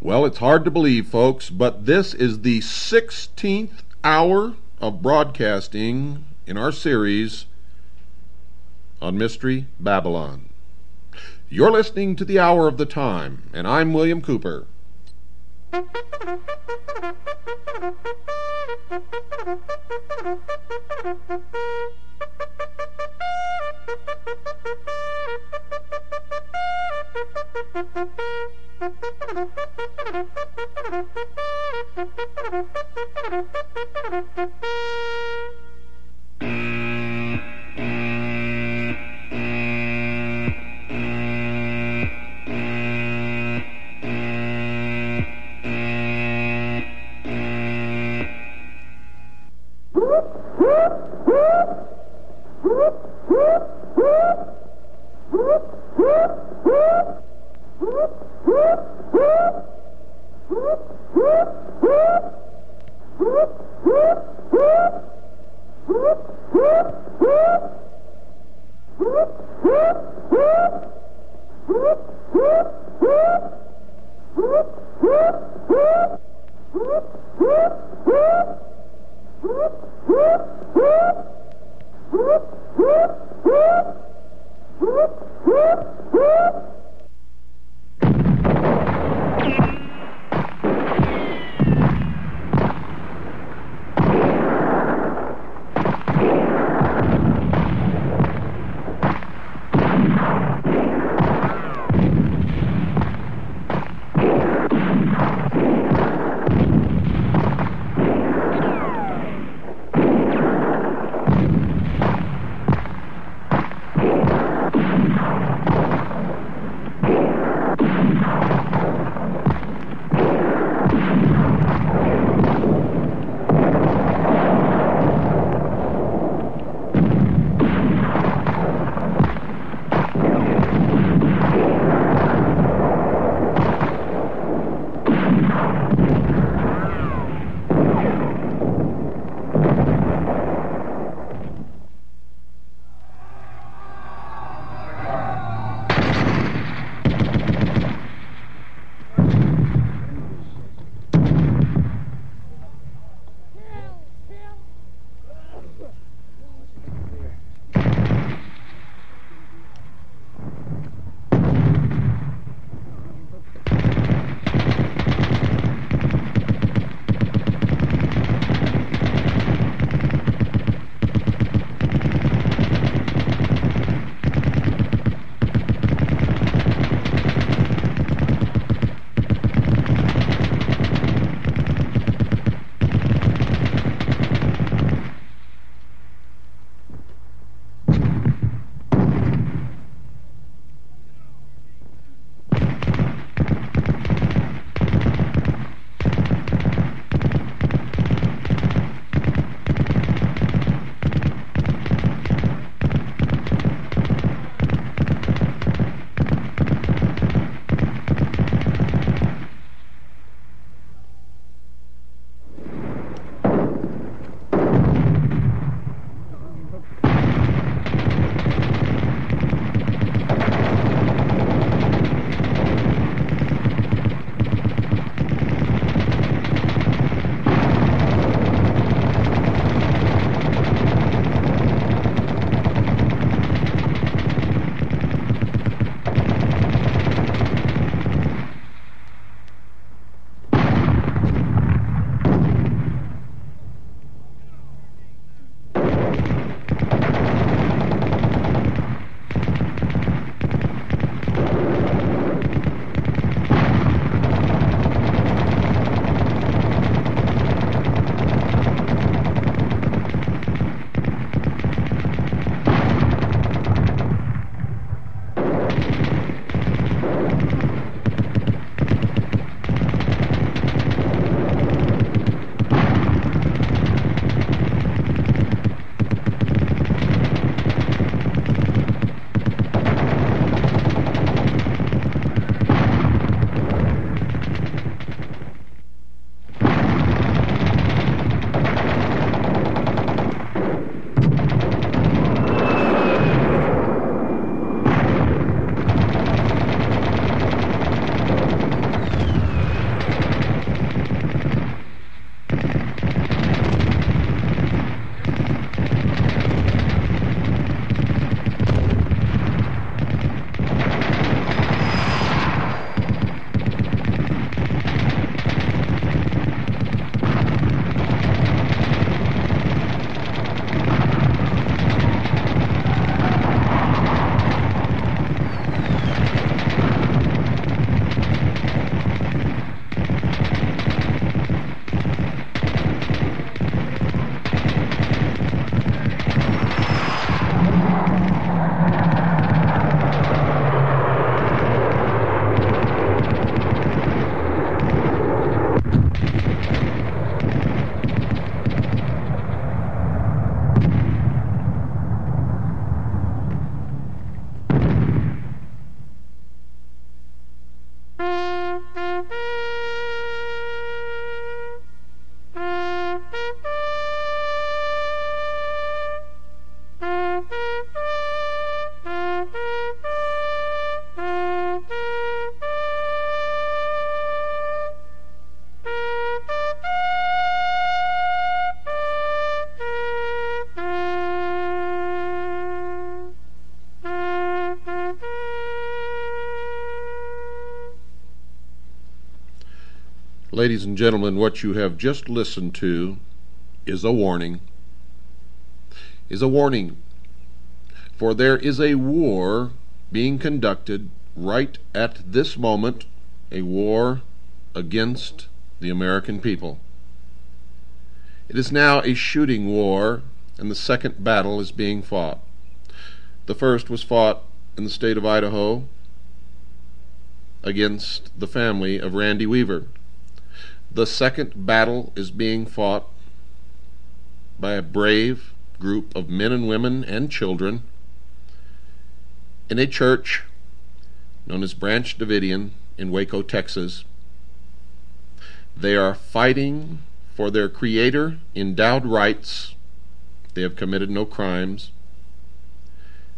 Well, it's hard to believe, folks, but this is the 16th hour of broadcasting in our series on Mystery Babylon. You're listening to the Hour of the Time, and I'm William Cooper. Ladies and gentlemen, what you have just listened to is a warning. For there is a war being conducted right at this moment, a war against the American people. It is now a shooting war, and the second battle is being fought. The first was fought in the state of Idaho against the family of Randy Weaver. The second battle is being fought by a brave group of men and women and children in a church known as Branch Davidian in Waco, Texas. They are fighting for their creator-endowed rights. They have committed no crimes.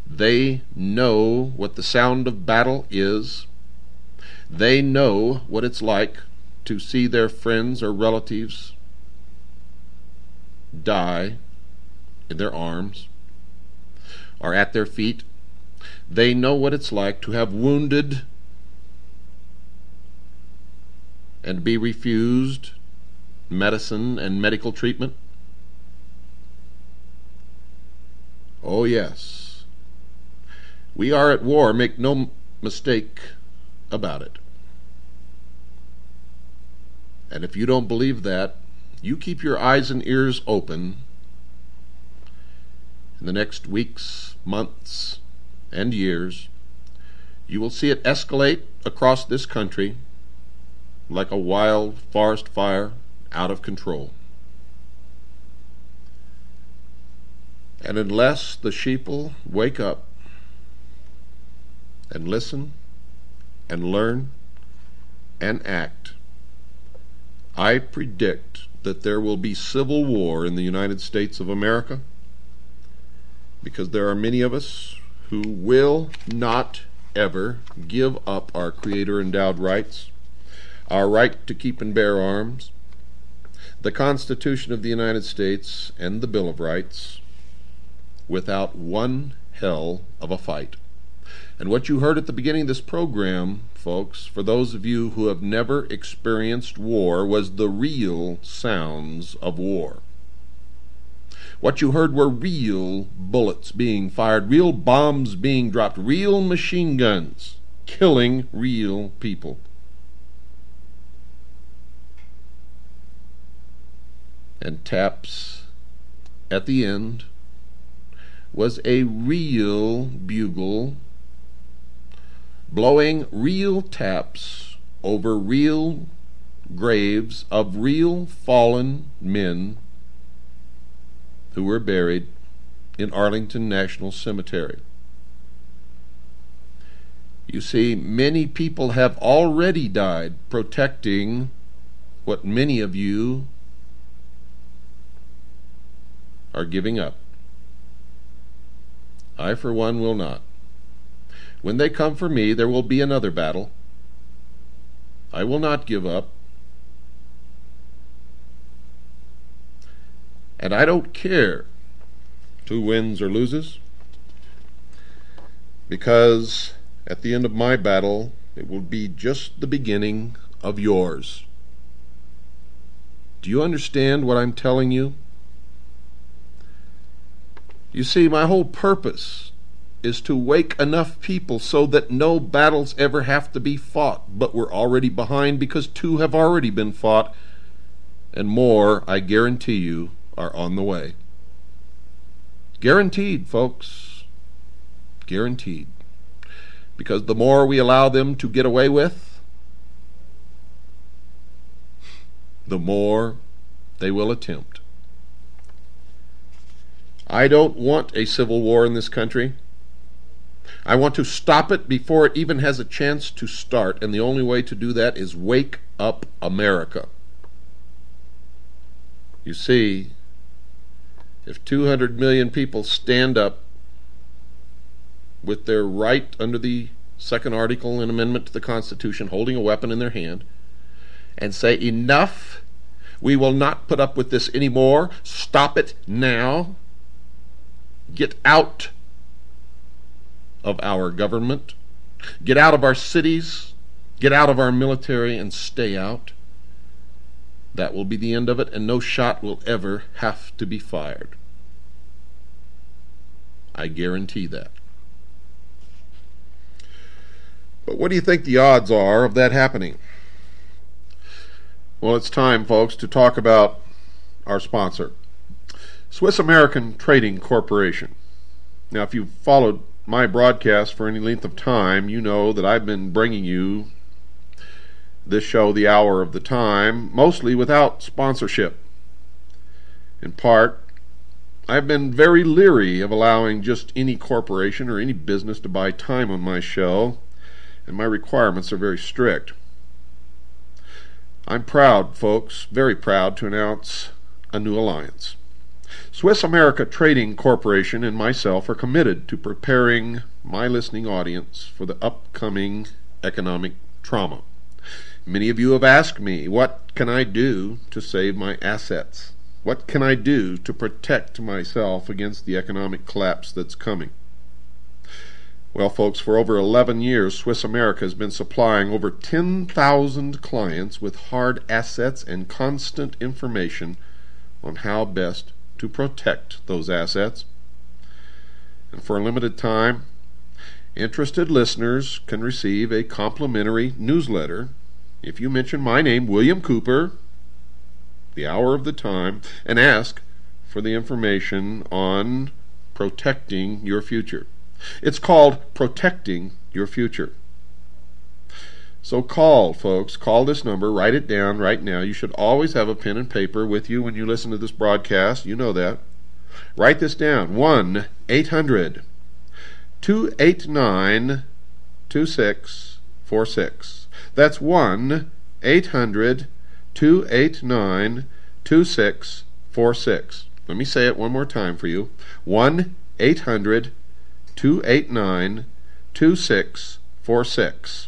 They know what the sound of battle is. They know what it's like to see their friends or relatives die in their arms or at their feet. They know what it's like to have wounded and be refused medicine and medical treatment. Oh yes, we are at war, make no mistake about it. And if you don't believe that, you keep your eyes and ears open in the next weeks, months, and years. You will see it escalate across this country like a wild forest fire out of control. And unless the sheeple wake up and listen and learn and act, I predict that there will be civil war in the United States of America, because there are many of us who will not ever give up our creator-endowed rights, our right to keep and bear arms, the Constitution of the United States, and the Bill of Rights, without one hell of a fight. And what you heard at the beginning of this program, folks, for those of you who have never experienced war, was the real sounds of war. What you heard were real bullets being fired, real bombs being dropped, real machine guns killing real people. And taps at the end was a real bugle blowing real taps over real graves of real fallen men who were buried in Arlington National Cemetery. You see, many people have already died protecting what many of you are giving up. I, for one, will not. When they come for me, there will be another battle. I will not give up. And I don't care who wins or loses, because at the end of my battle, it will be just the beginning of yours. Do you understand what I'm telling you? You see, my whole purpose is to wake enough people so that no battles ever have to be fought, but we're already behind because two have already been fought, and more, I guarantee you, are on the way. Guaranteed, folks. Guaranteed. Because the more we allow them to get away with, the more they will attempt. I don't want a civil war in this country. I want to stop it before it even has a chance to start, and the only way to do that is wake up America. You see, if 200 million people stand up with their right under the second article and amendment to the Constitution, holding a weapon in their hand, and say, enough, we will not put up with this anymore, stop it now, get out of our government, get out of our cities, get out of our military, and stay out. That will be the end of it, and no shot will ever have to be fired. I guarantee that. But what do you think the odds are of that happening? Well, it's time, folks, to talk about our sponsor, Swiss American Trading Corporation. Now, if you've followed my broadcast for any length of time, you know that I've been bringing you this show, The Hour of the Time, mostly without sponsorship. In part, I've been very leery of allowing just any corporation or any business to buy time on my show, and my requirements are very strict. I'm proud, folks, very proud to announce a new alliance. Swiss America Trading Corporation and myself are committed to preparing my listening audience for the upcoming economic trauma. Many of you have asked me, what can I do to save my assets? What can I do to protect myself against the economic collapse that's coming? Well, folks, for over 11 years, Swiss America has been supplying over 10,000 clients with hard assets and constant information on how best to protect those assets. And for a limited time, interested listeners can receive a complimentary newsletter if you mention my name, William Cooper, The Hour of the Time, and ask for the information on protecting your future. It's called Protecting Your Future. So call, folks, call this number, write it down right now. You should always have a pen and paper with you when you listen to this broadcast. You know that. Write this down, 1-800-289-2646. That's 1-800-289-2646. Let me say it one more time for you. 1-800-289-2646.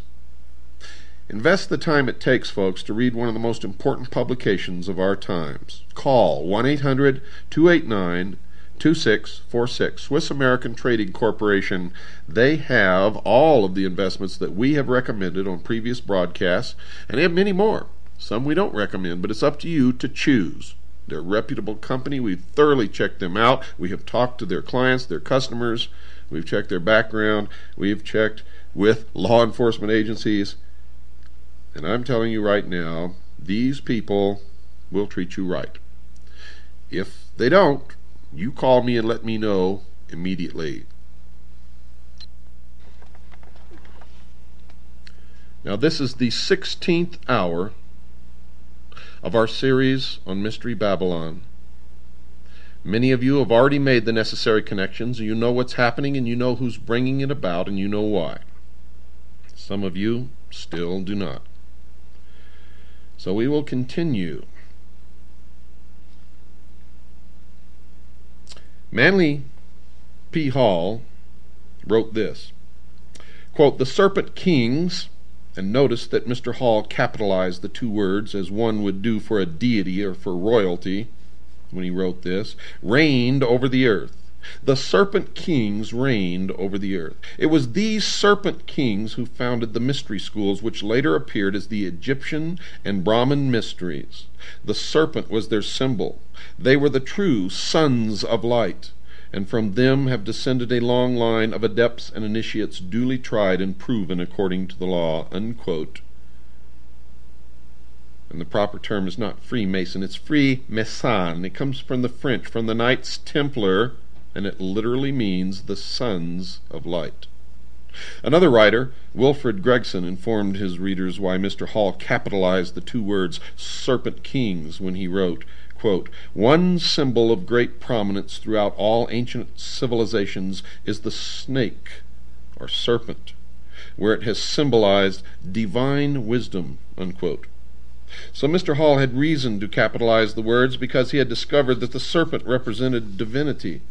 Invest the time it takes, folks, to read one of the most important publications of our times. Call 1-800-289-2646. Swiss American Trading Corporation. They have all of the investments that we have recommended on previous broadcasts, and they have many more. Some we don't recommend, but it's up to you to choose. They're a reputable company. We've thoroughly checked them out. We have talked to their clients, their customers. We've checked their background. We've checked with law enforcement agencies. And I'm telling you right now, these people will treat you right. If they don't, you call me and let me know immediately. Now, this is the 16th hour of our series on Mystery Babylon. Many of you have already made the necessary connections. You know what's happening, and you know who's bringing it about, and you know why. Some of you still do not. So we will continue. Manly P. Hall wrote this, quote, "The Serpent Kings," and notice that Mr. Hall capitalized the two words as one would do for a deity or for royalty when he wrote this, "reigned over the earth. The Serpent Kings reigned over the earth. It was these Serpent Kings who founded the mystery schools which later appeared as the Egyptian and Brahmin mysteries. The serpent was their symbol. They were the true sons of light, and from them have descended a long line of adepts and initiates duly tried and proven according to the law," unquote. And the proper term is not Freemason, it's Free-Maison. It comes from the French, from the Knights Templar, and it literally means the sons of light. Another writer, Wilfred Gregson, informed his readers why Mr. Hall capitalized the two words Serpent Kings when he wrote, quote, "One symbol of great prominence throughout all ancient civilizations is the snake or serpent, where it has symbolized divine wisdom," unquote. So Mr. Hall had reason to capitalize the words because he had discovered that the serpent represented divinity.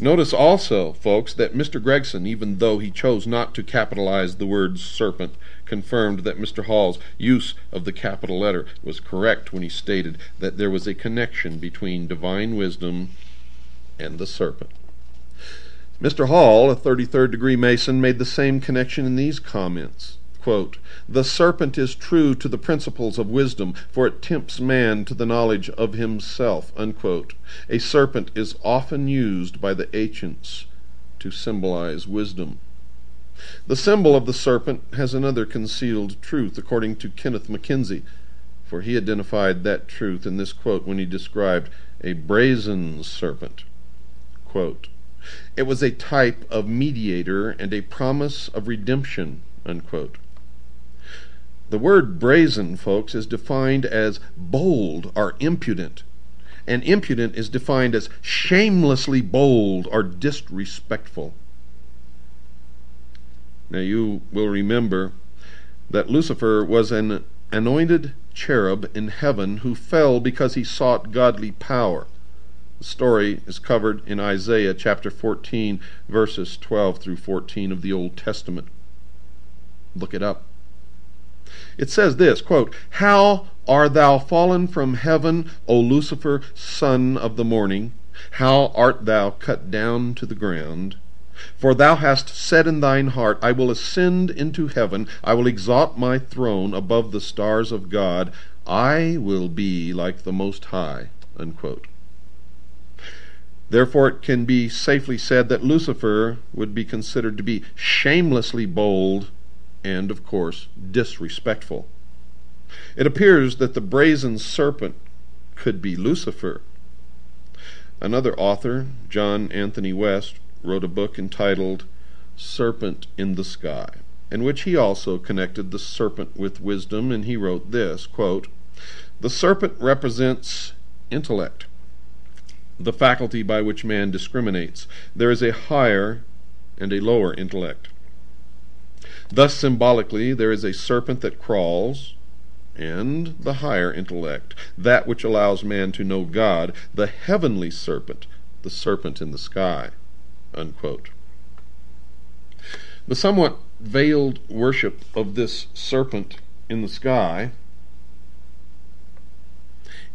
Notice also, folks, that Mr. Gregson, even though he chose not to capitalize the word serpent, confirmed that Mr. Hall's use of the capital letter was correct when he stated that there was a connection between divine wisdom and the serpent. Mr. Hall, a 33rd degree Mason, made the same connection in these comments. quote, "The serpent is true to the principles of wisdom, for it tempts man to the knowledge of himself," unquote. A serpent is often used by the ancients to symbolize wisdom. The symbol of the serpent has another concealed truth, according to Kenneth McKenzie, for he identified that truth in this quote when he described a brazen serpent. Quote, "It was a type of mediator and a promise of redemption," unquote. The word brazen, folks, is defined as bold or impudent, and impudent is defined as shamelessly bold or disrespectful. Now you will remember that Lucifer was an anointed cherub in heaven who fell because he sought godly power. The story is covered in Isaiah chapter 14, verses 12 through 14 of the Old Testament. Look it up. It says this, quote, "How art thou fallen from heaven, O Lucifer, son of the morning? How art thou cut down to the ground? For thou hast said in thine heart, I will ascend into heaven, I will exalt my throne above the stars of God, I will be like the Most High," unquote. Therefore it can be safely said that Lucifer would be considered to be shamelessly bold and, of course, disrespectful. It appears that the brazen serpent could be Lucifer. Another author, John Anthony West, wrote a book entitled Serpent in the Sky, in which he also connected the serpent with wisdom, and he wrote this, quote, "The serpent represents intellect, the faculty by which man discriminates. There is a higher and a lower intellect. Thus, symbolically, there is a serpent that crawls, and the higher intellect, that which allows man to know God, the heavenly serpent, the serpent in the sky," unquote. The somewhat veiled worship of this serpent in the sky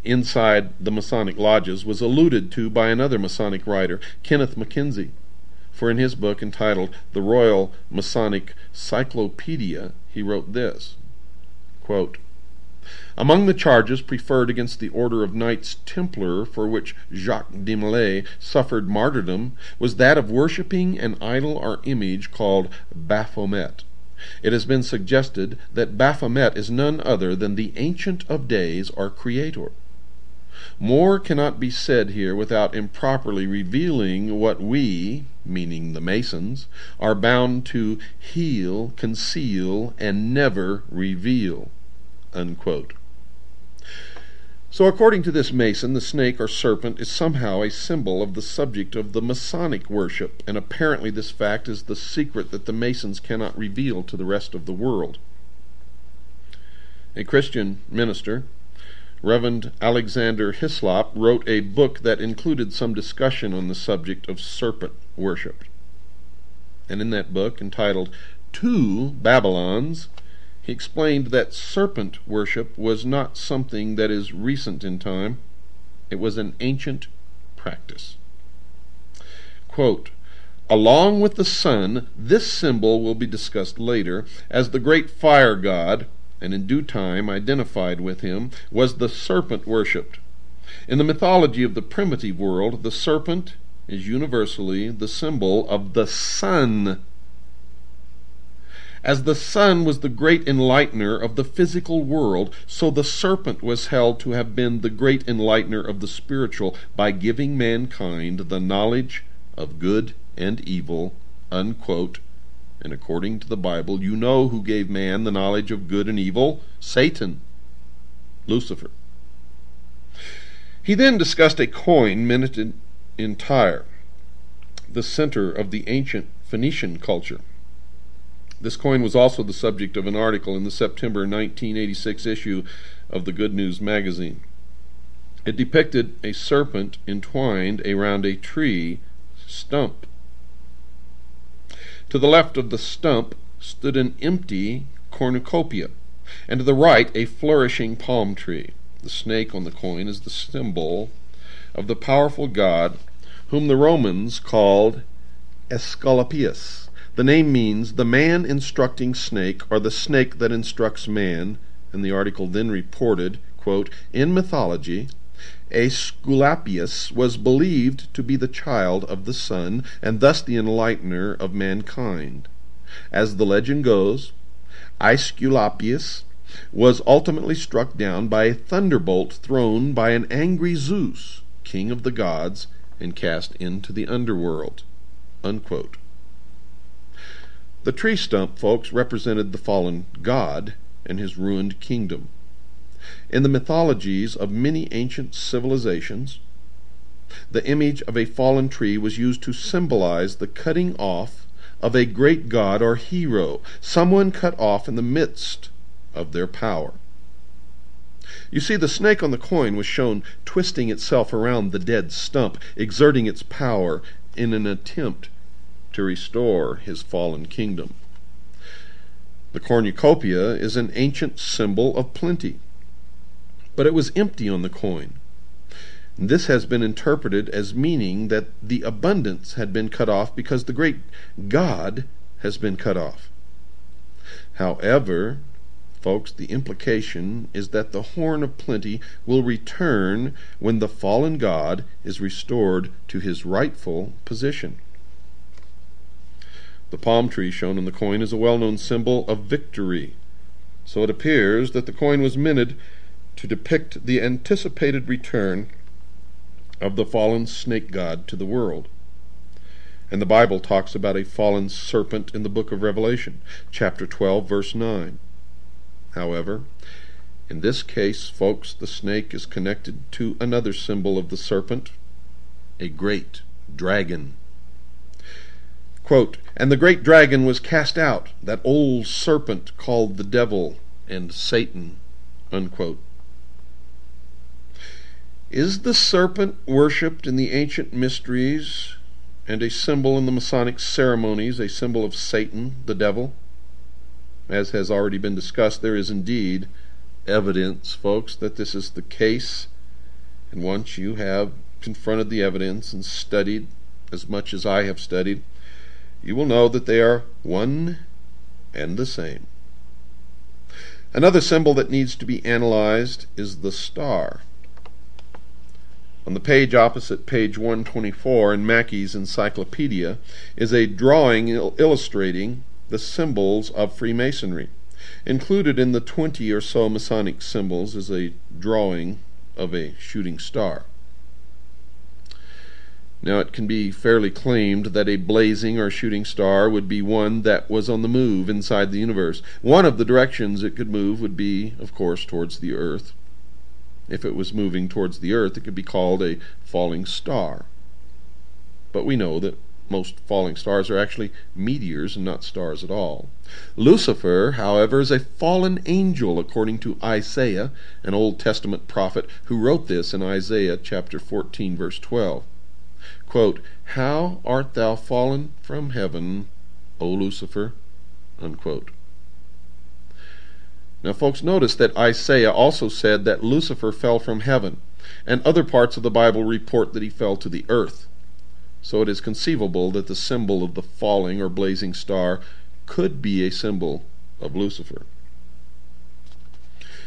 inside the Masonic lodges was alluded to by another Masonic writer, Kenneth McKenzie, for in his book entitled The Royal Masonic Cyclopedia, he wrote this, quote, "Among the charges preferred against the Order of Knights Templar, for which Jacques de Molay suffered martyrdom, was that of worshipping an idol or image called Baphomet. It has been suggested that Baphomet is none other than the Ancient of Days or Creator. More cannot be said here without improperly revealing what we, meaning the Masons, are bound to heal, conceal, and never reveal," unquote. So according to this Mason, the snake or serpent is somehow a symbol of the subject of the Masonic worship, and apparently this fact is the secret that the Masons cannot reveal to the rest of the world. A Christian minister, Reverend Alexander Hislop, wrote a book that included some discussion on the subject of serpent worship. And in that book, entitled Two Babylons, he explained that serpent worship was not something that is recent in time. It was an ancient practice. Quote, "Along with the sun, this symbol will be discussed later, as the great fire god, and in due time identified with him, was the serpent worshipped. In the mythology of the primitive world, the serpent is universally the symbol of the sun. As the sun was the great enlightener of the physical world, so the serpent was held to have been the great enlightener of the spiritual by giving mankind the knowledge of good and evil," unquote. And according to the Bible, you know who gave man the knowledge of good and evil? Satan, Lucifer. He then discussed a coin minted in Tyre, the center of the ancient Phoenician culture. This coin was also the subject of an article in the September 1986 issue of the Good News magazine. It depicted a serpent entwined around a tree stump. To the left of the stump stood an empty cornucopia, and to the right a flourishing palm tree. The snake on the coin is the symbol of the powerful god whom the Romans called Aesculapius, The name means the man instructing snake, or the snake that instructs man, and the article then reported, quote, in mythology, Aesculapius was believed to be the child of the sun, and thus the enlightener of mankind. As the legend goes, Aesculapius was ultimately struck down by a thunderbolt thrown by an angry Zeus, king of the gods, and cast into the underworld, unquote. The tree stump, folks, represented the fallen god and his ruined kingdom. In the mythologies of many ancient civilizations, the image of a fallen tree was used to symbolize the cutting off of a great god or hero, someone cut off in the midst of their power. You see, the snake on the coin was shown twisting itself around the dead stump, exerting its power in an attempt to restore his fallen kingdom. The cornucopia is an ancient symbol of plenty, but it was empty on the coin. This has been interpreted as meaning that the abundance had been cut off because the great God has been cut off. However, folks, the implication is that the horn of plenty will return when the fallen God is restored to his rightful position. The palm tree shown on the coin is a well-known symbol of victory, so it appears that the coin was minted to depict the anticipated return of the fallen snake god to the world. And the Bible talks about a fallen serpent in the book of Revelation, chapter 12, verse 9. However, in this case, folks, the snake is connected to another symbol of the serpent, a great dragon. Quote, and the great dragon was cast out, that old serpent called the devil and Satan, unquote. Is the serpent worshipped in the ancient mysteries and a symbol in the Masonic ceremonies, a symbol of Satan, the devil? As has already been discussed, there is indeed evidence, folks, that this is the case. And once you have confronted the evidence and studied as much as I have studied, you will know that they are one and the same. Another symbol that needs to be analyzed is the star. On the page opposite page 124 in Mackey's Encyclopedia is a drawing illustrating the symbols of Freemasonry. Included in the 20 or so Masonic symbols is a drawing of a shooting star. Now, it can be fairly claimed that a blazing or shooting star would be one that was on the move inside the universe. One of the directions it could move would be, of course, towards the earth. If it was moving towards the earth, it could be called a falling star. But we know that most falling stars are actually meteors and not stars at all. Lucifer, however, is a fallen angel, according to Isaiah, an Old Testament prophet who wrote this in Isaiah chapter 14, verse 12. Quote, how art thou fallen from heaven, O Lucifer, unquote. Now, folks, notice that Isaiah also said that Lucifer fell from heaven, and other parts of the Bible report that he fell to the earth. So it is conceivable that the symbol of the falling or blazing star could be a symbol of Lucifer.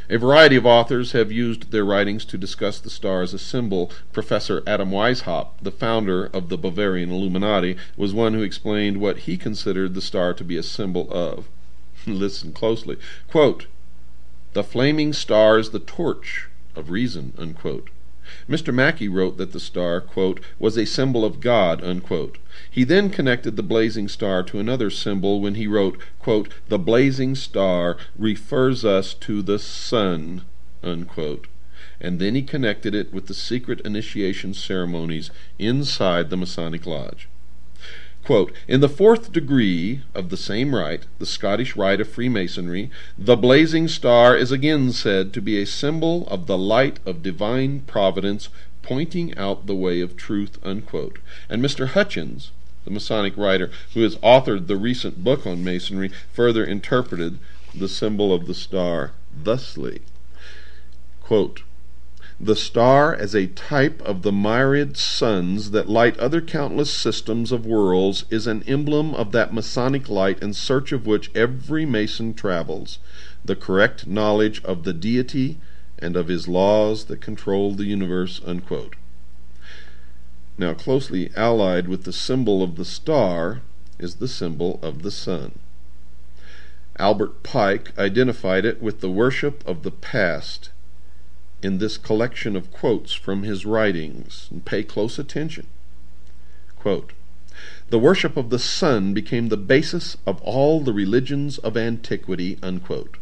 A variety of authors have used their writings to discuss the star as a symbol. Professor Adam Weishaupt, the founder of the Bavarian Illuminati, was one who explained what he considered the star to be a symbol of. Listen closely. Quote, the flaming star is the torch of reason, unquote. Mr. Mackey wrote that the star, quote, was a symbol of God, unquote. He then connected the blazing star to another symbol when he wrote, quote, the blazing star refers us to the sun, unquote. And then he connected it with the secret initiation ceremonies inside the Masonic Lodge. Quote, in the fourth degree of the same rite, the Scottish rite of Freemasonry, the blazing star is again said to be a symbol of the light of divine providence pointing out the way of truth, unquote. And Mr. Hutchins, the Masonic writer who has authored the recent book on Masonry, further interpreted the symbol of the star thusly. Quote, the star as a type of the myriad suns that light other countless systems of worlds is an emblem of that Masonic light in search of which every Mason travels, the correct knowledge of the deity and of his laws that control the universe," unquote. Now, closely allied with the symbol of the star is the symbol of the sun. Albert Pike identified it with the worship of the past in this collection of quotes from his writings. And pay close attention. Quote, "The worship of the sun became the basis of all the religions of antiquity," unquote.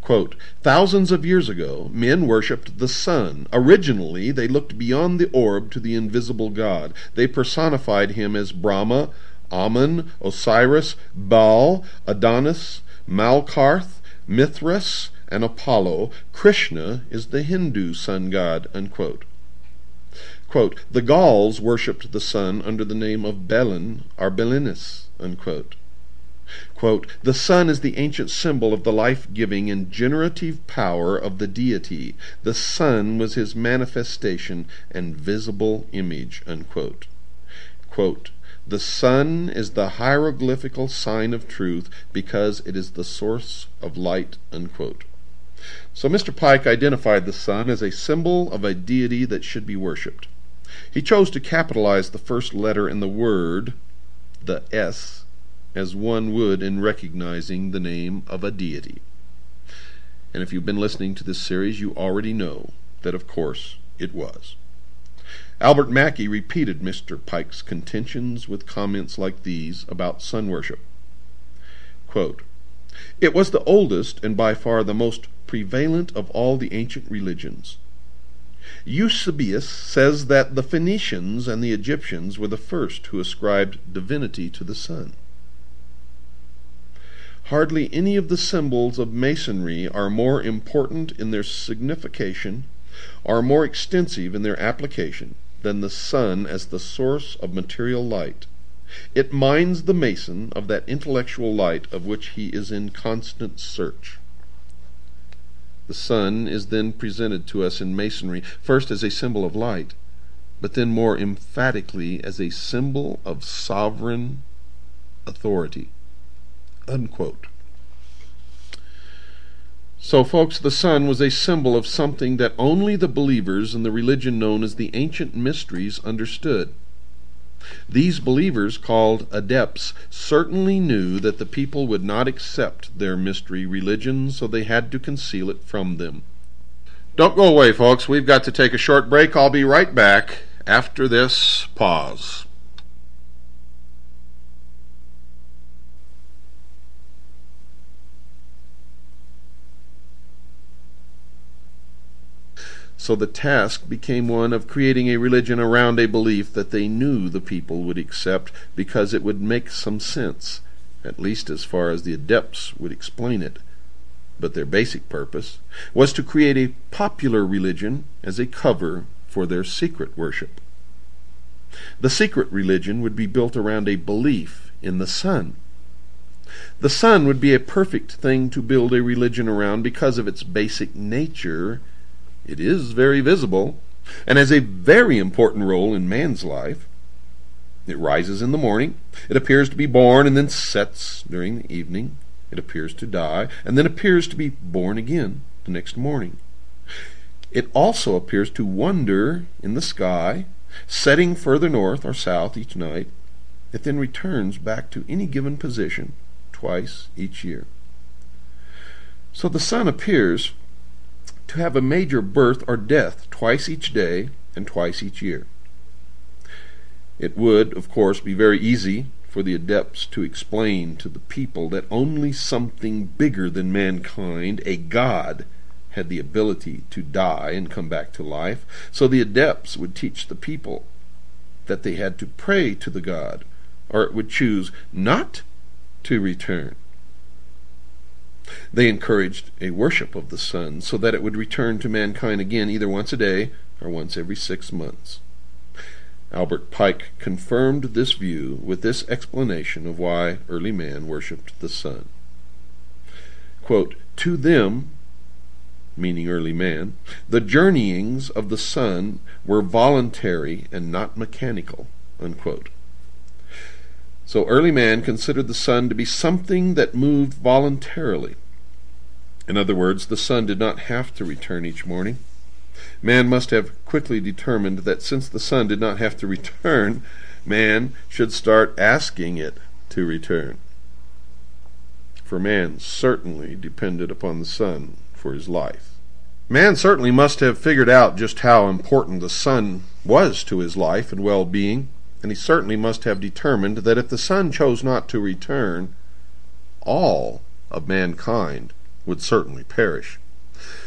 Quote, "Thousands of years ago, men worshipped the sun. Originally, they looked beyond the orb to the invisible God. They personified him as Brahma, Amun, Osiris, Baal, Adonis, Malkarth, Mithras, and Apollo. Krishna is the Hindu sun god," unquote. Quote, "The Gauls worshipped the sun under the name of Belen or Belinus," unquote. Quote, "The sun is the ancient symbol of the life-giving and generative power of the deity. The sun was his manifestation and visible image," unquote. Quote, "The sun is the hieroglyphical sign of truth because it is the source of light," unquote. So Mr. Pike identified the sun as a symbol of a deity that should be worshipped. He chose to capitalize the first letter in the word, the S, as one would in recognizing the name of a deity. And if you've been listening to this series, you already know that, of course, it was. Albert Mackey repeated Mr. Pike's contentions with comments like these about sun worship. Quote, "It was the oldest and by far the most prevalent of all the ancient religions. Eusebius says that the Phoenicians and the Egyptians were the first who ascribed divinity to the sun. Hardly any of the symbols of Masonry are more important in their signification are more extensive in their application than the sun as the source of material light. It minds the Mason of that intellectual light of which he is in constant search." The sun is then presented to us in Masonry, first as a symbol of light, but then more emphatically as a symbol of sovereign authority, unquote. So, folks, the sun was a symbol of something that only the believers in the religion known as the ancient mysteries understood. These believers, called adepts, certainly knew that the people would not accept their mystery religion, so they had to conceal it from them. Don't go away, folks. We've got to take a short break. I'll be right back after this pause. So the task became one of creating a religion around a belief that they knew the people would accept because it would make some sense, at least as far as the adepts would explain it. But their basic purpose was to create a popular religion as a cover for their secret worship. The secret religion would be built around a belief in the sun. The sun would be a perfect thing to build a religion around because of its basic nature. It is very visible, and has a very important role in man's life. It rises in the morning, it appears to be born, and then sets during the evening. It appears to die, and then appears to be born again the next morning. It also appears to wander in the sky, setting further north or south each night. It then returns back to any given position twice each year. So the sun appears to have a major birth or death twice each day and twice each year. It would, of course, be very easy for the adepts to explain to the people that only something bigger than mankind, a god, had the ability to die and come back to life. So the adepts would teach the people that they had to pray to the god, or it would choose not to return. They encouraged a worship of the sun so that it would return to mankind again either once a day or once every 6 months. Albert Pike confirmed this view with this explanation of why early man worshipped the sun. Quote, "To them, meaning early man, the journeyings of the sun were voluntary and not mechanical, unquote. So early man considered the sun to be something that moved voluntarily. In other words, the sun did not have to return each morning. Man must have quickly determined that since the sun did not have to return, man should start asking it to return. For man certainly depended upon the sun for his life. Man certainly must have figured out just how important the sun was to his life and well-being, and he certainly must have determined that if the sun chose not to return, all of mankind would certainly perish.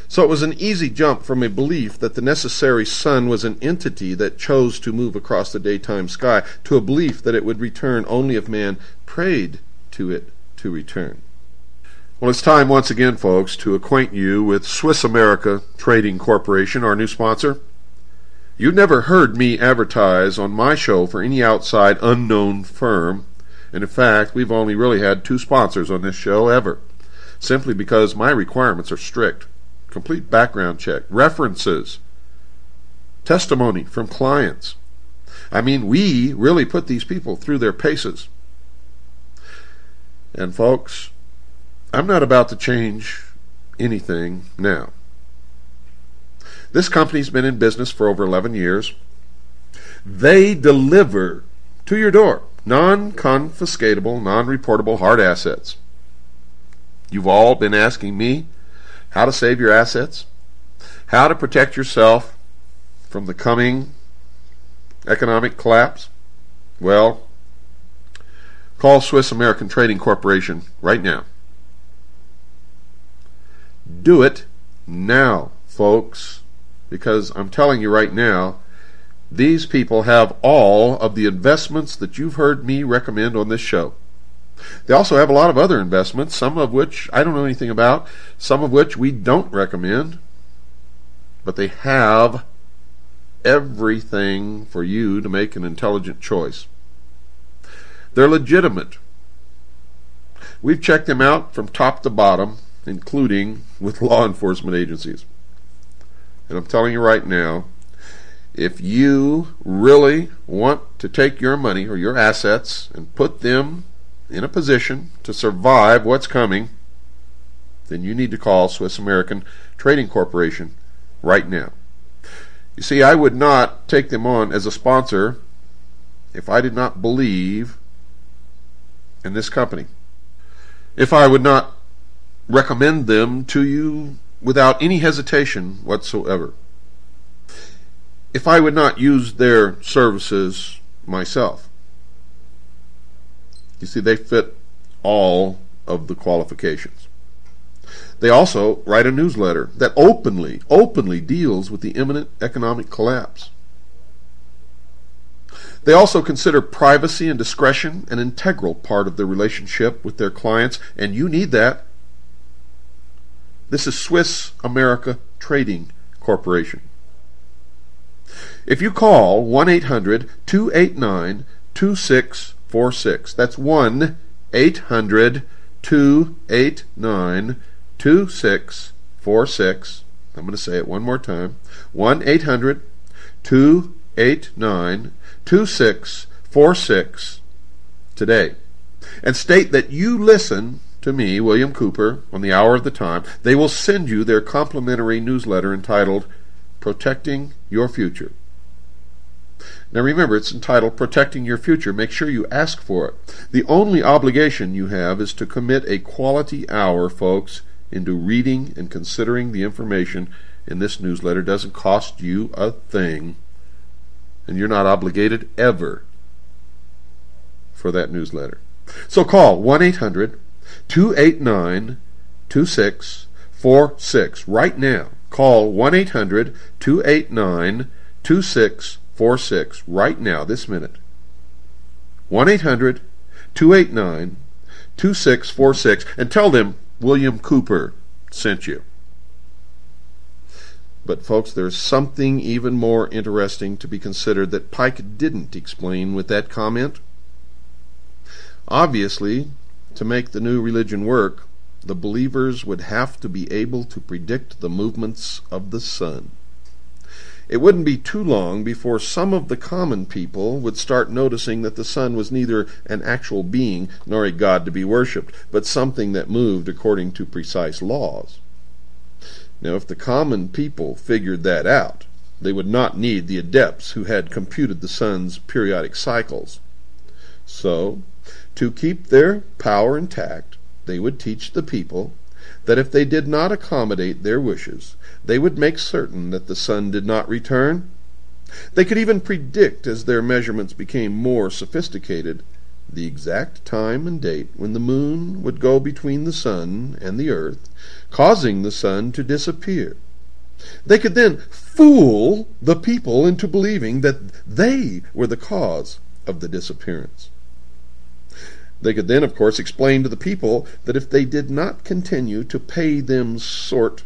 So it was an easy jump from a belief that the necessary sun was an entity that chose to move across the daytime sky to a belief that it would return only if man prayed to it to return. Well, it's time once again, folks, to acquaint you with Swiss America Trading Corporation, our new sponsor. You never heard me advertise on my show for any outside unknown firm, and in fact, we've only really had two sponsors on this show ever, simply because my requirements are strict. Complete background check, references, testimony from clients. I mean, we really put these people through their paces. And folks, I'm not about to change anything now. This company's been in business for over 11 years. They deliver to your door non-confiscatable, non-reportable hard assets. You've all been asking me how to save your assets, how to protect yourself from the coming economic collapse. Well, call Swiss American Trading Corporation right now. Do it now, folks, because I'm telling you right now, these people have all of the investments that you've heard me recommend on this show. They also have a lot of other investments, some of which I don't know anything about, some of which we don't recommend, but they have everything for you to make an intelligent choice. They're legitimate. We've checked them out from top to bottom, including with law enforcement agencies. And I'm telling you right now, if you really want to take your money or your assets and put them in a position to survive what's coming, then you need to call Swiss American Trading Corporation right now. You see, I would not take them on as a sponsor if I did not believe in this company, if I would not recommend them to you without any hesitation whatsoever, if I would not use their services myself. You see, they fit all of the qualifications. They also write a newsletter that openly deals with the imminent economic collapse. They also consider privacy and discretion an integral part of their relationship with their clients, and you need that. This is Swiss America Trading Corporation. If you call 1-800-289-2646. That's 1-800-289-2646. I'm going to say it one more time. 1-800-289-2646 today. And state that you listen to me, William Cooper, on the Hour of the Time. They will send you their complimentary newsletter entitled Protecting Your Future. Now remember, it's entitled Protecting Your Future. Make sure you ask for it. The only obligation you have is to commit a quality hour, folks, into reading and considering the information in this newsletter. It doesn't cost you a thing, and you're not obligated ever for that newsletter. So call 1-800-289-2646 right now. Call 1-800-289-2646 right now, this minute. 1-800-289-2646, and tell them William Cooper sent you. But folks, there's something even more interesting to be considered that Pike didn't explain with that comment. Obviously, to make the new religion work, the believers would have to be able to predict the movements of the sun. It wouldn't be too long before some of the common people would start noticing that the sun was neither an actual being nor a god to be worshipped, but something that moved according to precise laws. Now, if the common people figured that out, they would not need the adepts who had computed the sun's periodic cycles. So, to keep their power intact, they would teach the people that if they did not accommodate their wishes, they would make certain that the sun did not return. They could even predict, as their measurements became more sophisticated, the exact time and date when the moon would go between the sun and the earth, causing the sun to disappear. They could then fool the people into believing that they were the cause of the disappearance. They could then, of course, explain to the people that if they did not continue to pay them sort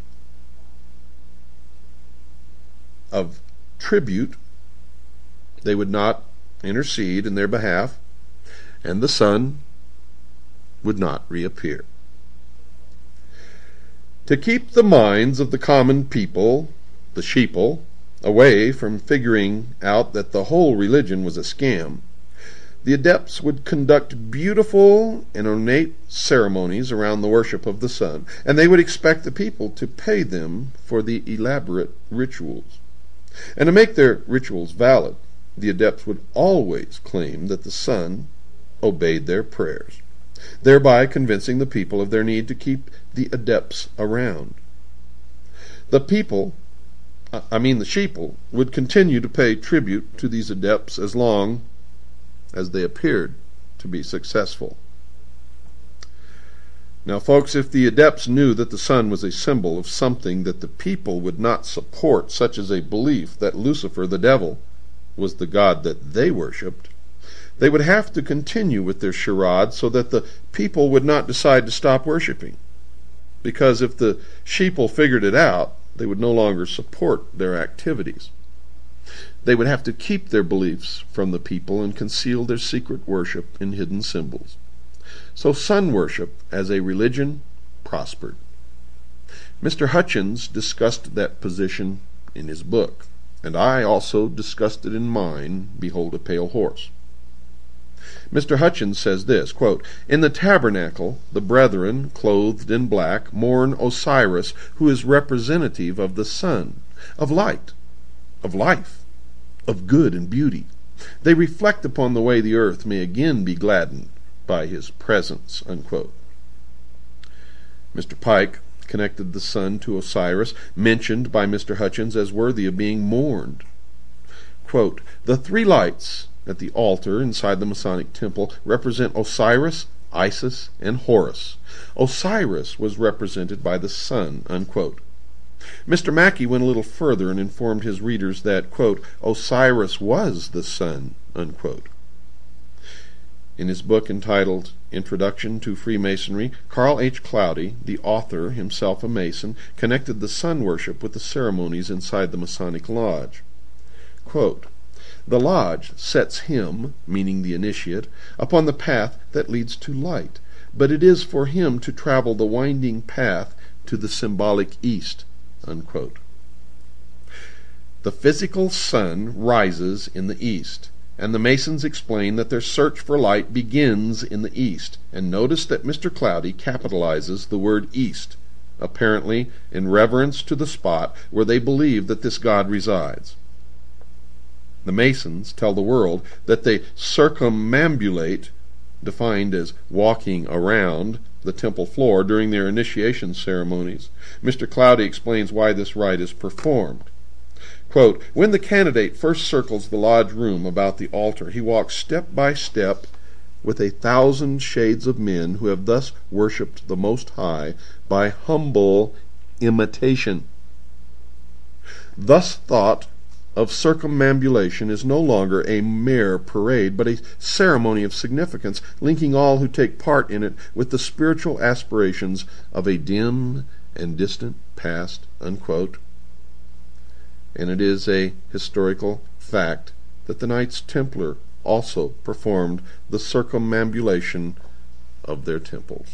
of tribute, they would not intercede in their behalf, and the sun would not reappear. To keep the minds of the common people, the sheeple, away from figuring out that the whole religion was a scam, the adepts would conduct beautiful and ornate ceremonies around the worship of the sun, and they would expect the people to pay them for the elaborate rituals. And to make their rituals valid, the adepts would always claim that the sun obeyed their prayers, thereby convincing the people of their need to keep the adepts around. The sheeple, would continue to pay tribute to these adepts as long as they appeared to be successful. Now, folks, if the adepts knew that the sun was a symbol of something that the people would not support, such as a belief that Lucifer, the devil, was the god that they worshipped, they would have to continue with their charade so that the people would not decide to stop worshipping. Because if the sheeple figured it out, they would no longer support their activities. They would have to keep their beliefs from the people and conceal their secret worship in hidden symbols. So sun worship as a religion prospered. Mr. Hutchins discussed that position in his book, and I also discussed it in mine, Behold a Pale Horse. Mr. Hutchins says this, quote, "In the tabernacle, the brethren, clothed in black, mourn Osiris, who is representative of the sun, of light, of life, of good and beauty. They reflect upon the way the earth may again be gladdened by his presence," unquote. Mr. Pike connected the sun to Osiris, mentioned by Mr. Hutchins as worthy of being mourned. Quote, "The three lights at the altar inside the Masonic temple represent Osiris, Isis, and Horus. Osiris was represented by the sun," unquote. Mr. Mackey went a little further and informed his readers that, quote, "Osiris was the sun," unquote. In his book entitled Introduction to Freemasonry, Carl H. Cloudy, the author, himself a Mason, connected the sun worship with the ceremonies inside the Masonic Lodge. Quote, "The Lodge sets him," meaning the initiate, "upon the path that leads to light, but it is for him to travel the winding path to the symbolic east," unquote. The physical sun rises in the east, and the Masons explain that their search for light begins in the east, and notice that Mr. Cloudy capitalizes the word east, apparently in reverence to the spot where they believe that this god resides. The Masons tell the world that they circumambulate, defined as walking around, the temple floor during their initiation ceremonies. Mr. Cloudy explains why this rite is performed. Quote, "When the candidate first circles the lodge room about the altar, he walks step by step with 1,000 shades of men who have thus worshipped the Most High by humble imitation. Thus thought of circumambulation is no longer a mere parade, but a ceremony of significance, linking all who take part in it with the spiritual aspirations of a dim and distant past," unquote. And it is a historical fact that the Knights Templar also performed the circumambulation of their temples.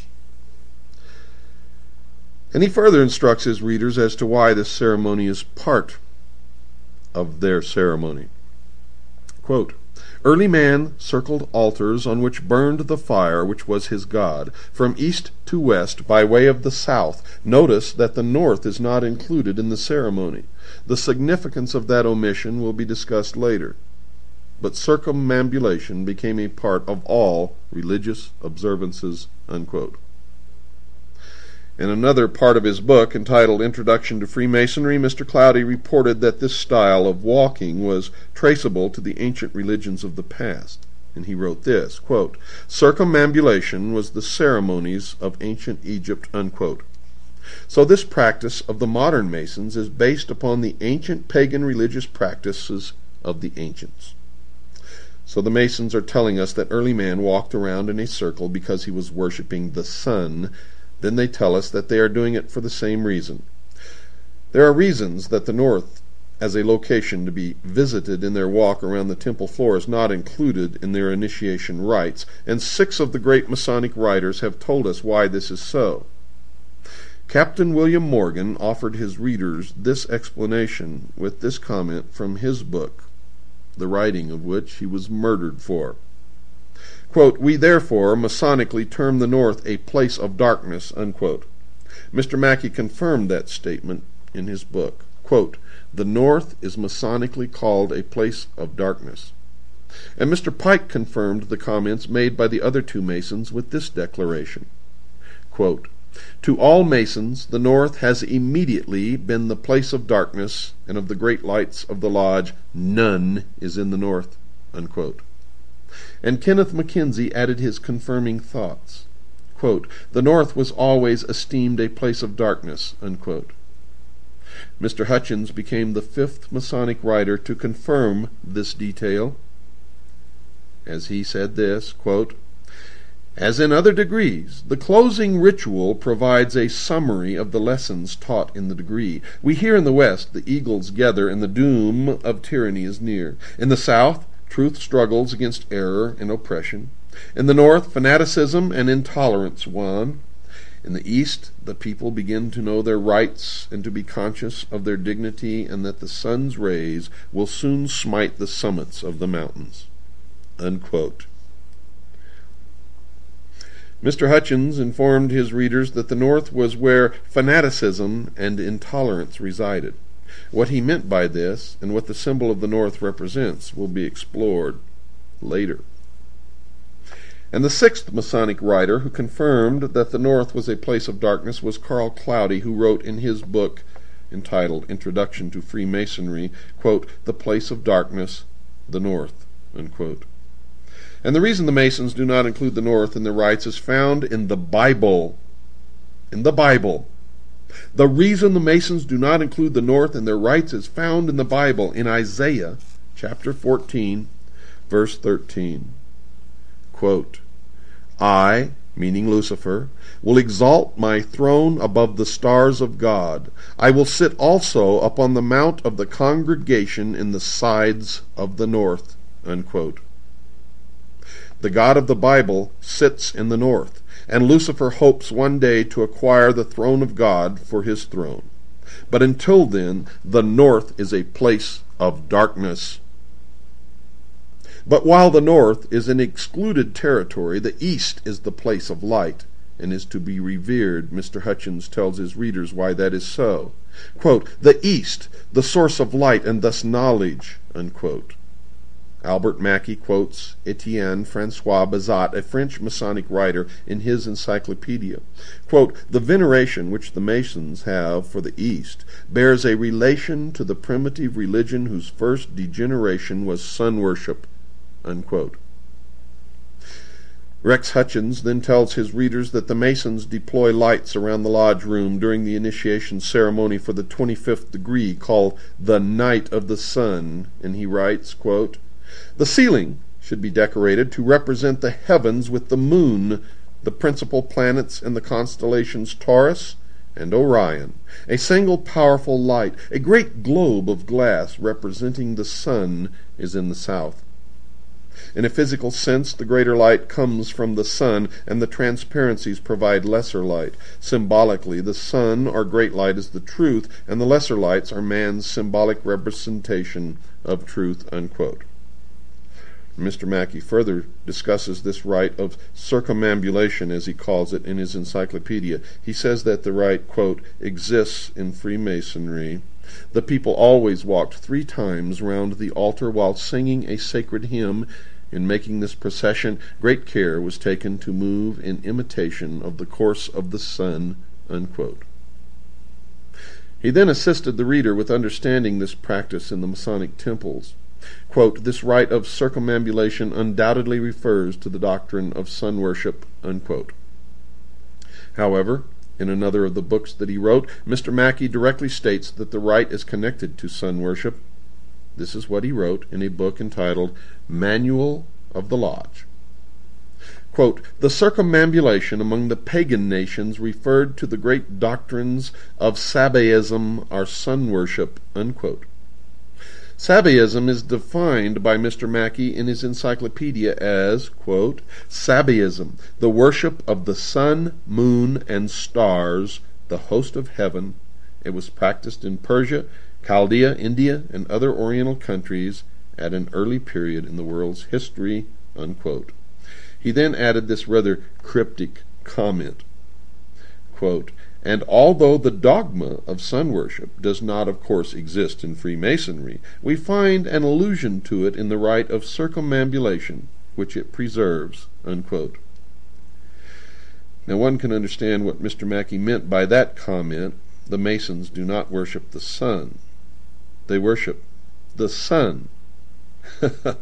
And he further instructs his readers as to why this ceremony is part of their ceremony. Quote, "Early man circled altars on which burned the fire which was his god, from east to west by way of the south. Notice that the north is not included in the ceremony. The significance of that omission will be discussed later. But circumambulation became a part of all religious observances." Unquote. In another part of his book, entitled Introduction to Freemasonry, Mr. Cloudy reported that this style of walking was traceable to the ancient religions of the past, and he wrote this, quote, "Circumambulation was the ceremonies of ancient Egypt," unquote. So this practice of the modern Masons is based upon the ancient pagan religious practices of the ancients. So the Masons are telling us that early man walked around in a circle because he was worshiping the sun. Then they tell us that they are doing it for the same reason. There are reasons that the north as a location to be visited in their walk around the temple floor is not included in their initiation rites, and 6 of the great Masonic writers have told us why this is so. Captain William Morgan offered his readers this explanation with this comment from his book, the writing of which he was murdered for. Quote, "We therefore Masonically term the north a place of darkness," unquote. Mr. Mackey confirmed that statement in his book. Quote, "The north is Masonically called a place of darkness." And Mr. Pike confirmed the comments made by the other 2 Masons with this declaration. Quote, "To all Masons, the north has immediately been the place of darkness, and of the great lights of the lodge, none is in the north," unquote. And Kenneth McKenzie added his confirming thoughts. Quote, "The north was always esteemed a place of darkness," unquote. Mr. Hutchins became the 5th Masonic writer to confirm this detail, as he said this, quote, "As in other degrees, the closing ritual provides a summary of the lessons taught in the degree. We hear in the west the eagles gather and the doom of tyranny is near. In the south, truth struggles against error and oppression. In the north, fanaticism and intolerance won. In the east, the people begin to know their rights and to be conscious of their dignity, and that the sun's rays will soon smite the summits of the mountains." Unquote. Mr. Hutchins informed his readers that the north was where fanaticism and intolerance resided. What he meant by this, and what the symbol of the north represents, will be explored later. And the 6th Masonic writer who confirmed that the north was a place of darkness was Carl Cloudy, who wrote in his book entitled Introduction to Freemasonry, quote, "The place of darkness, the north," unquote. And the reason the Masons do not include the north in their rites is found in the Bible. In the Bible. The reason the Masons do not include the north in their rites is found in the Bible, in Isaiah chapter 14, verse 13. Quote, "I," meaning Lucifer, "will exalt my throne above the stars of God. I will sit also upon the mount of the congregation in the sides of the north." Unquote. The God of the Bible sits in the north, and Lucifer hopes one day to acquire the throne of God for his throne. But until then, the north is a place of darkness. But while the north is an excluded territory, the east is the place of light, and is to be revered. Mr. Hutchins tells his readers why that is so. Quote, "The east, the source of light and thus knowledge," unquote. Albert Mackey quotes Etienne-Francois Bazat, a French Masonic writer, in his encyclopedia. Quote, "The veneration which the Masons have for the East bears a relation to the primitive religion whose first degeneration was sun worship." Unquote. Rex Hutchins then tells his readers that the Masons deploy lights around the lodge room during the initiation ceremony for the 25th degree, called the Night of the Sun, and he writes, quote, "The ceiling should be decorated to represent the heavens with the moon, the principal planets and the constellations Taurus and Orion, a single powerful light. A great globe of glass representing the sun is in the south. In a physical sense, the greater light comes from the sun, and the transparencies provide lesser light. Symbolically, the sun, or great light, is the truth, and the lesser lights are man's symbolic representation of truth, unquote. Mr. Mackey further discusses this rite of circumambulation, as he calls it, in his encyclopedia. He says that the rite, quote, exists in Freemasonry. The people always walked three times round the altar while singing a sacred hymn. In making this procession, great care was taken to move in imitation of the course of the sun, unquote. He then assisted the reader with understanding this practice in the Masonic temples. Quote, this rite of circumambulation undoubtedly refers to the doctrine of sun worship, unquote. However, in another of the books that he wrote, Mr. Mackey directly states that the rite is connected to sun worship. This is what he wrote in a book entitled Manual of the Lodge. Quote, the circumambulation among the pagan nations referred to the great doctrines of Sabaism or sun worship, unquote. Sabaism is defined by Mr. Mackey in his encyclopedia as, quote, Sabaism, the worship of the sun, moon, and stars, the host of heaven. It was practiced in Persia, Chaldea, India, and other Oriental countries at an early period in the world's history, unquote. He then added this rather cryptic comment, quote, and although the dogma of sun worship does not, of course, exist in Freemasonry, we find an allusion to it in the rite of circumambulation, which it preserves, unquote. Now, one can understand what Mr. Mackey meant by that comment. The Masons do not worship the sun. They worship the sun,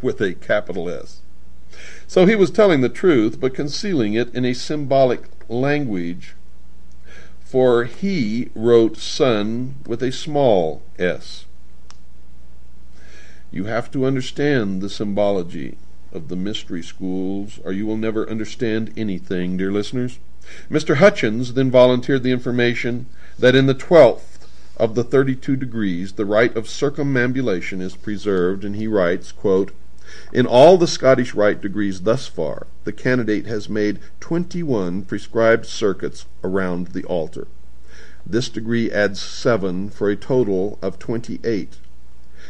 with a capital S. So he was telling the truth, but concealing it in a symbolic language, for he wrote sun with a small s. You have to understand the symbology of the mystery schools, or you will never understand anything, dear listeners. Mr. Hutchins then volunteered the information that in the 12th of the 32 degrees, the rite of circumambulation is preserved, and he writes, quote, in all the Scottish Rite degrees thus far, the candidate has made 21 prescribed circuits around the altar. This degree adds 7 for a total of 28.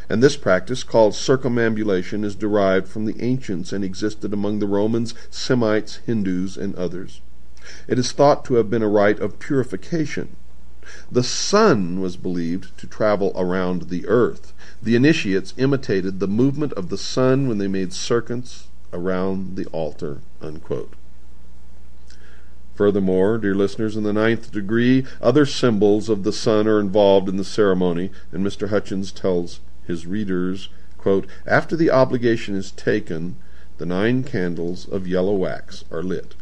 And this practice, called circumambulation, is derived from the ancients and existed among the Romans, Semites, Hindus, and others. It is thought to have been a rite of purification. The sun was believed to travel around the earth. The initiates imitated the movement of the sun when they made circuits around the altar, unquote. Furthermore, dear listeners, in the 9th degree, other symbols of the sun are involved in the ceremony, and Mr. Hutchins tells his readers, quote, after the obligation is taken, the 9 candles of yellow wax are lit.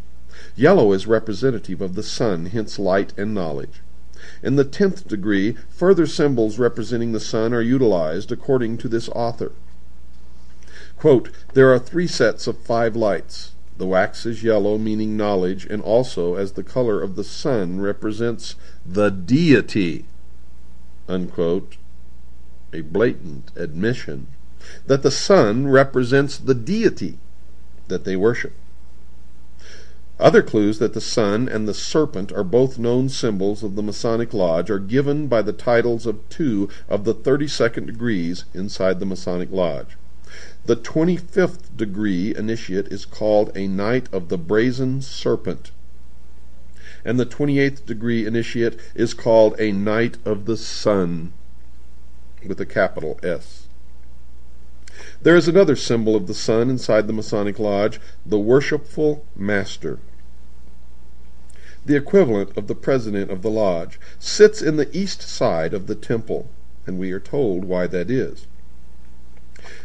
Yellow is representative of the sun, hence light and knowledge. In the 10th degree, further symbols representing the sun are utilized according to this author. Quote, there are 3 sets of 5 lights. The wax is yellow, meaning knowledge, and also as the color of the sun represents the deity, unquote, a blatant admission that the sun represents the deity that they worship. Other clues that the sun and the serpent are both known symbols of the Masonic Lodge are given by the titles of 2 of the 32nd degrees inside the Masonic Lodge. The 25th degree initiate is called a Knight of the Brazen Serpent, and the 28th degree initiate is called a Knight of the Sun, with a capital S. There is another symbol of the sun inside the Masonic Lodge, the Worshipful Master. The equivalent of the president of the lodge sits in the east side of the temple, and we are told why that is.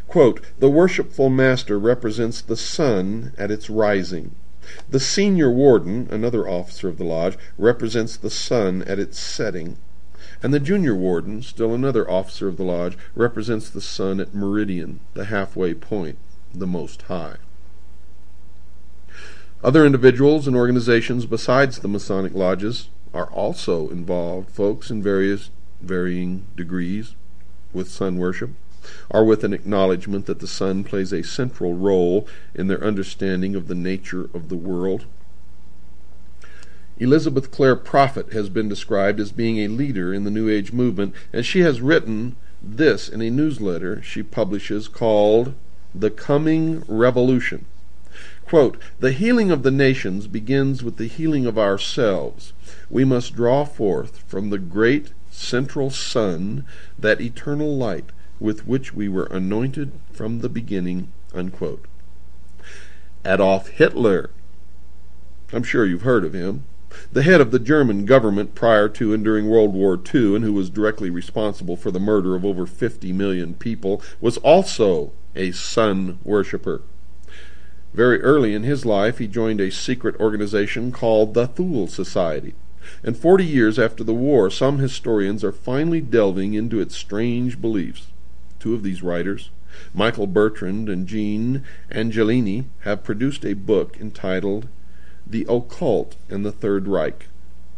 Quote, the Worshipful Master represents the sun at its rising. The senior warden, another officer of the lodge, represents the sun at its setting. And the junior warden, still another officer of the lodge, represents the sun at meridian, the halfway point, the most high. Other individuals and organizations besides the Masonic lodges are also involved, folks, in varying degrees with sun worship. or with an acknowledgment that the sun plays a central role in their understanding of the nature of the world. Elizabeth Clare Prophet has been described as being a leader in the New Age movement, and she has written this in a newsletter she publishes called The Coming Revolution. Quote, "The healing of the nations begins with the healing of ourselves. We must draw forth from the great central sun that eternal light with which we were anointed from the beginning." Unquote. Adolf Hitler, I'm sure you've heard of him, the head of the German government prior to and during World War II, and who was directly responsible for the murder of over 50 million people, was also a sun worshipper. Very early in his life, he joined a secret organization called the Thule Society, and 40 years after the war, some historians are finally delving into its strange beliefs. Two of these writers, Michael Bertrand and Jean Angelini, have produced a book entitled The Occult and the Third Reich,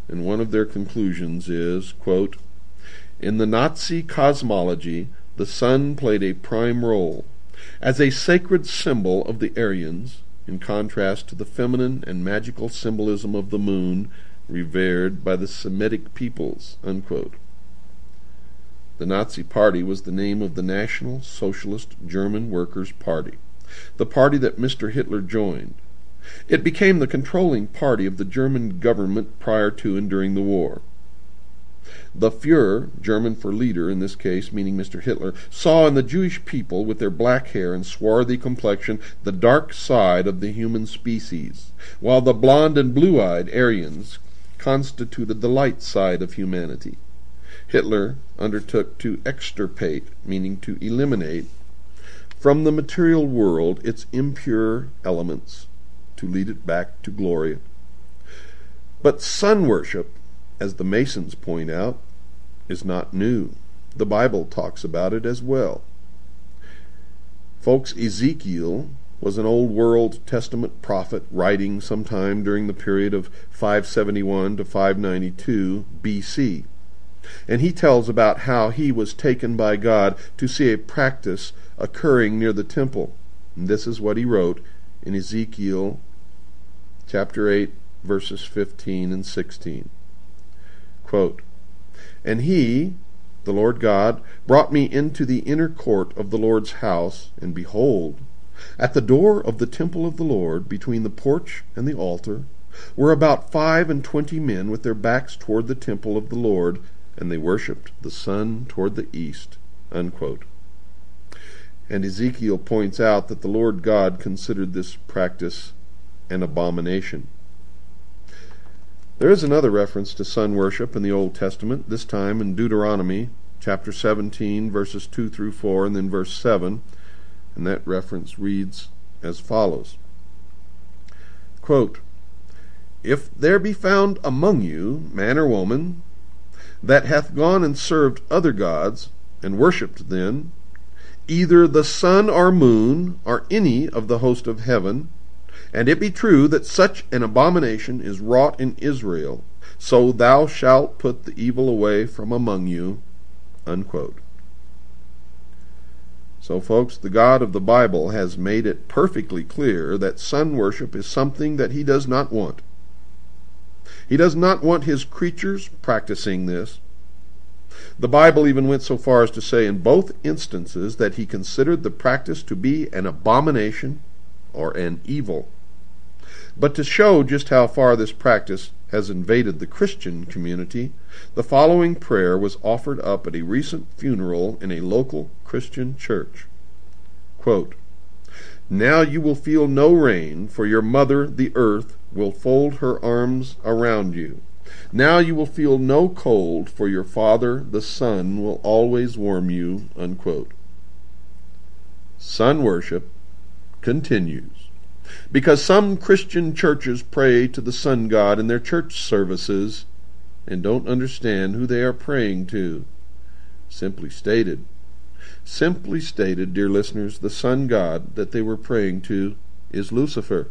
and one of their conclusions is, quote, "In the Nazi cosmology, the sun played a prime role as a sacred symbol of the Aryans, in contrast to the feminine and magical symbolism of the moon revered by the Semitic peoples." Unquote. The Nazi Party was the name of the National Socialist German Workers' Party, the party that Mr. Hitler joined. It became the controlling party of the German government prior to and during the war. The Führer, German for leader in this case, meaning Mr. Hitler, saw in the Jewish people with their black hair and swarthy complexion the dark side of the human species, while the blond and blue-eyed Aryans constituted the light side of humanity. Hitler undertook to extirpate, meaning to eliminate, from the material world its impure elements, to lead it back to glory. But sun worship, as the Masons point out, is not new. The Bible talks about it as well. Folks, Ezekiel was an Old World Testament prophet writing sometime during the period of 571 to 592 BC, and he tells about how he was taken by God to see a practice occurring near the temple. And this is what he wrote in Ezekiel chapter 8, verses 15 and 16. Quote, "And he, the Lord God, brought me into the inner court of the Lord's house, and behold, at the door of the temple of the Lord, between the porch and the altar, were about 25 men with their backs toward the temple of the Lord, and they worshipped the sun toward the east." Unquote. And Ezekiel points out that the Lord God considered this practice an abomination. There is another reference to sun worship in the Old Testament, this time in Deuteronomy chapter 17, verses 2 through 4, and then verse 7, and that reference reads as follows, quote, "If there be found among you man or woman that hath gone and served other gods, and worshipped then either the sun or moon, or any of the host of heaven, and it be true that such an abomination is wrought in Israel, so thou shalt put the evil away from among you." Unquote. So folks, the God of the Bible has made it perfectly clear that sun worship is something that he does not want. He does not want his creatures practicing this. The Bible even went so far as to say in both instances that he considered the practice to be an abomination or an evil. But to show just how far this practice has invaded the Christian community, the following prayer was offered up at a recent funeral in a local Christian church. Quote, "Now you will feel no rain, for your mother, the earth, will fold her arms around you. Now you will feel no cold, for your father, the sun, will always warm you." Unquote. Sun worship continues because some Christian churches pray to the sun god in their church services and don't understand who they are praying to. Simply stated, dear listeners, the sun god that they were praying to is Lucifer,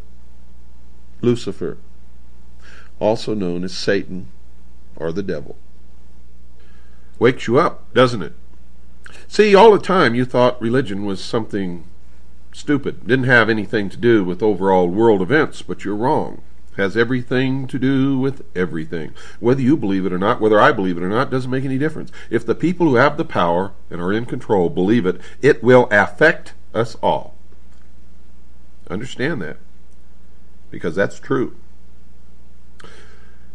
also known as Satan or the devil. Wakes you up, doesn't it? See, all the time you thought religion was something stupid, didn't have anything to do with overall world events, but you're wrong. It has everything to do with everything. Whether you believe it or not, whether I believe it or not, doesn't make any difference. If the people who have the power and are in control believe it, it will affect us all. Understand that, because that's true.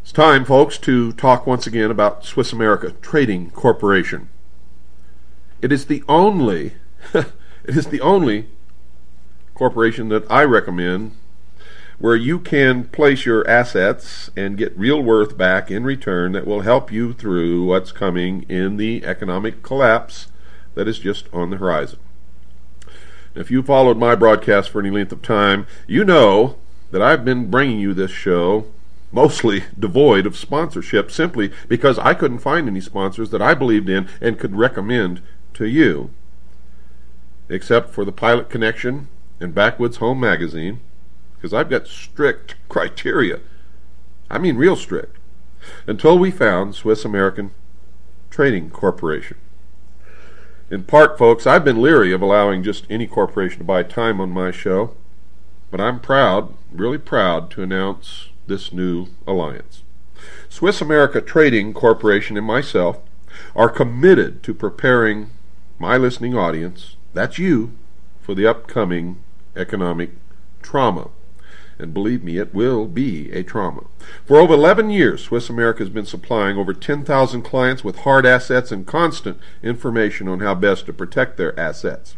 It's time, folks, to talk once again about Swiss America Trading Corporation. It is the only corporation that I recommend where you can place your assets and get real worth back in return that will help you through what's coming in the economic collapse that is just on the horizon. If you followed my broadcast for any length of time, you know that I've been bringing you this show mostly devoid of sponsorship, simply because I couldn't find any sponsors that I believed in and could recommend to you, except for the Pilot Connection and Backwoods Home Magazine, because I've got strict criteria. I mean real strict. Until we found Swiss American Trading Corporation. In part, folks, I've been leery of allowing just any corporation to buy time on my show, but I'm proud, really proud, to announce this new alliance. Swiss America Trading Corporation and myself are committed to preparing my listening audience, that's you, for the upcoming economic trauma. And believe me, it will be a trauma. For over 11 years, Swiss America has been supplying over 10,000 clients with hard assets and constant information on how best to protect their assets.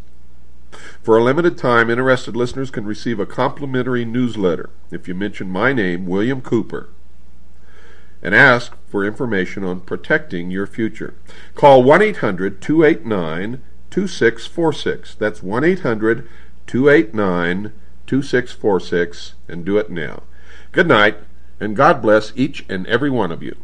For a limited time, interested listeners can receive a complimentary newsletter if you mention my name, William Cooper, and ask for information on protecting your future. Call 1-800-289-2646. That's 1-800-289-2646, and do it now. Good night, and God bless each and every one of you.